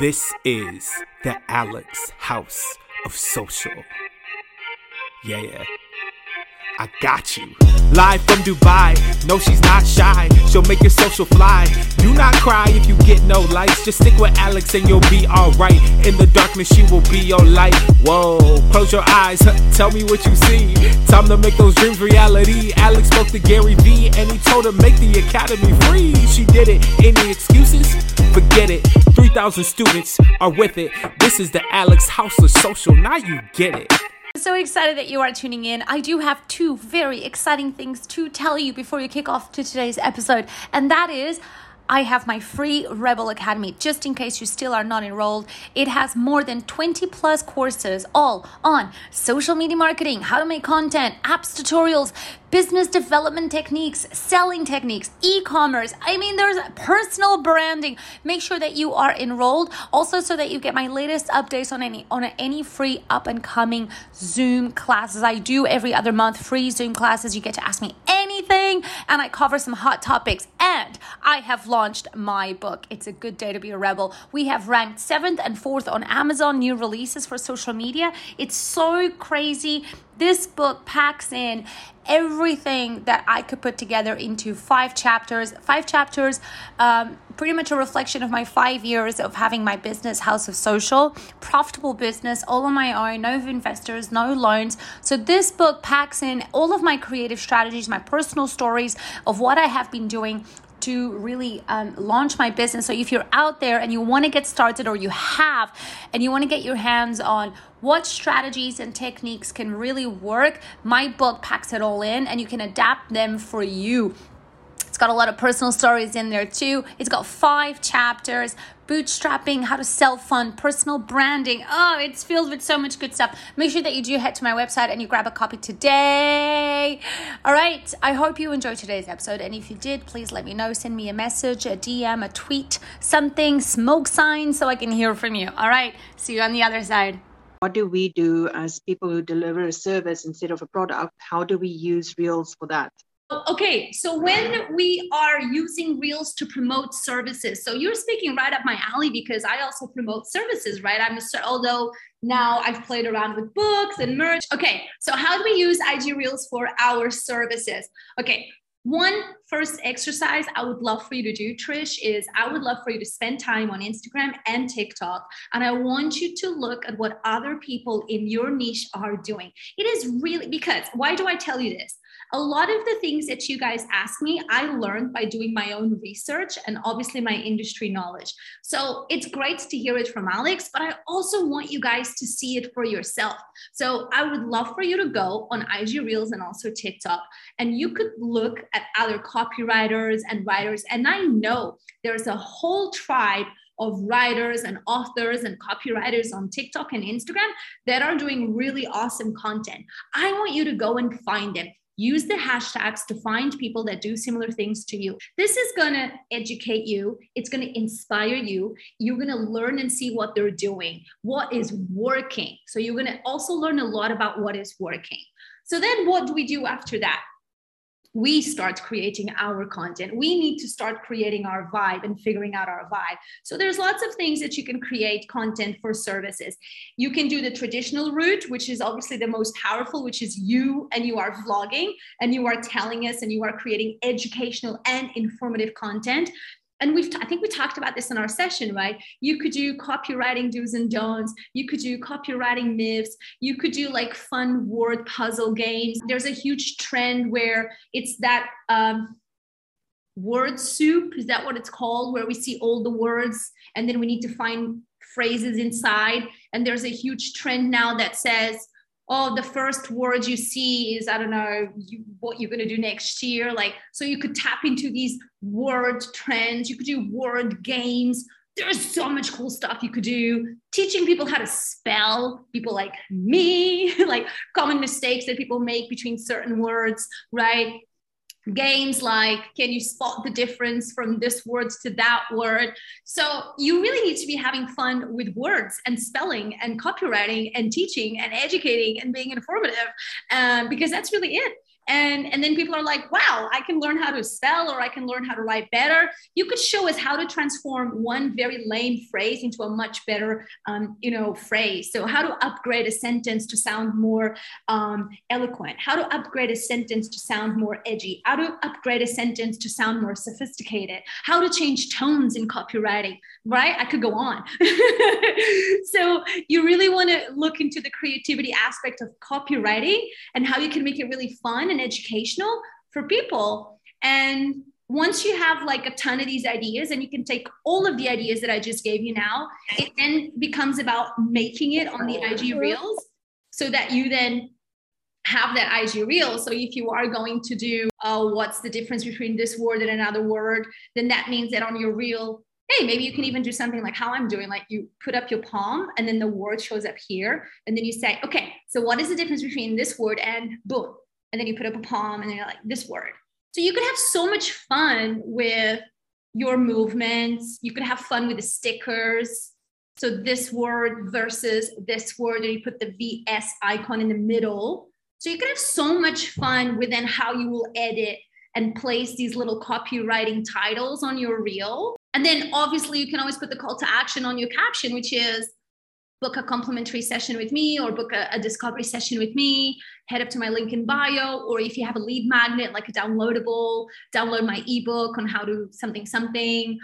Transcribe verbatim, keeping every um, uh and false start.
This is the Alex House of Social. Yeah, I got you. Live from Dubai, no she's not shy, she'll make your social fly. Do not cry if you get no likes, just stick with Alex and you'll be alright. In the darkness she will be your light. Whoa, close your eyes, tell me what you see. Time to make those dreams reality. Alex spoke to Gary Vee and he told her make the academy free. She did it, any excuses? Forget it, three thousand students are with it. This is the Alex House of Social, now you get it. So excited that you are tuning in. I do have two very exciting things to tell you before you kick off to today's episode, and that is I have my free Rebel Academy, just in case you still are not enrolled. It has more than twenty plus courses, all on social media marketing, how to make content, apps tutorials, business development techniques, selling techniques, e-commerce. I mean, there's personal branding. Make sure that you are enrolled also so that you get my latest updates on any on any free up and coming Zoom classes. I do every other month free Zoom classes. You get to ask me anything and I cover some hot topics. And I have launched my book, It's a Good Day to Be a Rebel. We have ranked seventh and fourth on Amazon, new releases for social media. It's so crazy. This book packs in everything that I could put together into five chapters. Five chapters, um, pretty much a reflection of my five years of having my business, House of Social, profitable business, all on my own, no investors, no loans. So this book packs in all of my creative strategies, my personal stories of what I have been doing to really um, launch my business. So if you're out there and you want to get started, or you have and you want to get your hands on what strategies and techniques can really work, my book packs it all in and you can adapt them for you. It's got a lot of personal stories in there too. It's got five chapters: bootstrapping, how to self-fund, personal branding. Oh, it's filled with so much good stuff. Make sure that you do head to my website and you grab a copy today. All right, I hope you enjoyed today's episode. And if you did, please let me know. Send me a message, a D M, a tweet, something, smoke sign, so I can hear from you. All right, see you on the other side. What do we do as people who deliver a service instead of a product? How do we use Reels for that? Okay, so when we are using Reels to promote services, so you're speaking right up my alley because I also promote services, right? I'm a, although now I've played around with books and merch. Okay, so how do we use I G Reels for our services? Okay, one first exercise I would love for you to do, Trish, is I would love for you to spend time on Instagram and TikTok. And I want you to look at what other people in your niche are doing. It is really, because why do I tell you this? A lot of the things that you guys ask me, I learned by doing my own research and obviously my industry knowledge. So it's great to hear it from Alex, but I also want you guys to see it for yourself. So I would love for you to go on I G Reels and also TikTok, and you could look at other copywriters and writers. And I know there's a whole tribe of writers and authors and copywriters on TikTok and Instagram that are doing really awesome content. I want you to go and find them. Use the hashtags to find people that do similar things to you. This is going to educate you. It's going to inspire you. You're going to learn and see what they're doing, what is working. So you're going to also learn a lot about what is working. So then what do we do after that? We start creating our content. We need to start creating our vibe and figuring out our vibe. So there's lots of things that you can create content for services. You can do the traditional route, which is obviously the most powerful, which is you and you are vlogging and you are telling us and you are creating educational and informative content. And we've, t- I think we talked about this in our session, right? You could do copywriting do's and don'ts. You could do copywriting myths. You could do like fun word puzzle games. There's a huge trend where it's that um, word soup. Is that what it's called? Where we see all the words and then we need to find phrases inside. And there's a huge trend now that says, oh, the first word you see is, I don't know, you, what you're going to do next year. Like, so you could tap into these word trends. You could do word games. There's so much cool stuff you could do. Teaching people how to spell, people like me, like common mistakes that people make between certain words, right? Games like, can you spot the difference from this word to that word? So you really need to be having fun with words and spelling and copywriting and teaching and educating and being informative, um, because that's really it. And, and then people are like, wow, I can learn how to spell, or I can learn how to write better. You could show us how to transform one very lame phrase into a much better, um, you know, phrase. So how to upgrade a sentence to sound more um, eloquent, how to upgrade a sentence to sound more edgy, how to upgrade a sentence to sound more sophisticated, how to change tones in copywriting, right? I could go on. So you really want to look into the creativity aspect of copywriting and how you can make it really fun and educational for people. And once you have like a ton of these ideas, and you can take all of the ideas that I just gave you now, it then becomes about making it on the I G Reels, so that you then have that I G Reel. So if you are going to do, oh, what's the difference between this word and another word, then that means that on your Reel, hey, maybe you can even do something like how I'm doing, like you put up your palm and then the word shows up here. And then you say, okay, so what is the difference between this word and boom? And then you put up a palm and then you're like, this word. So you could have so much fun with your movements. You could have fun with the stickers. So this word versus this word, and you put the V S icon in the middle. So you could have so much fun within how you will edit and place these little copywriting titles on your reel. And then obviously you can always put the call to action on your caption, which is book a complimentary session with me, or book a, a discovery session with me, head up to my LinkedIn bio, or if you have a lead magnet, like a downloadable, download my ebook on how to something, something,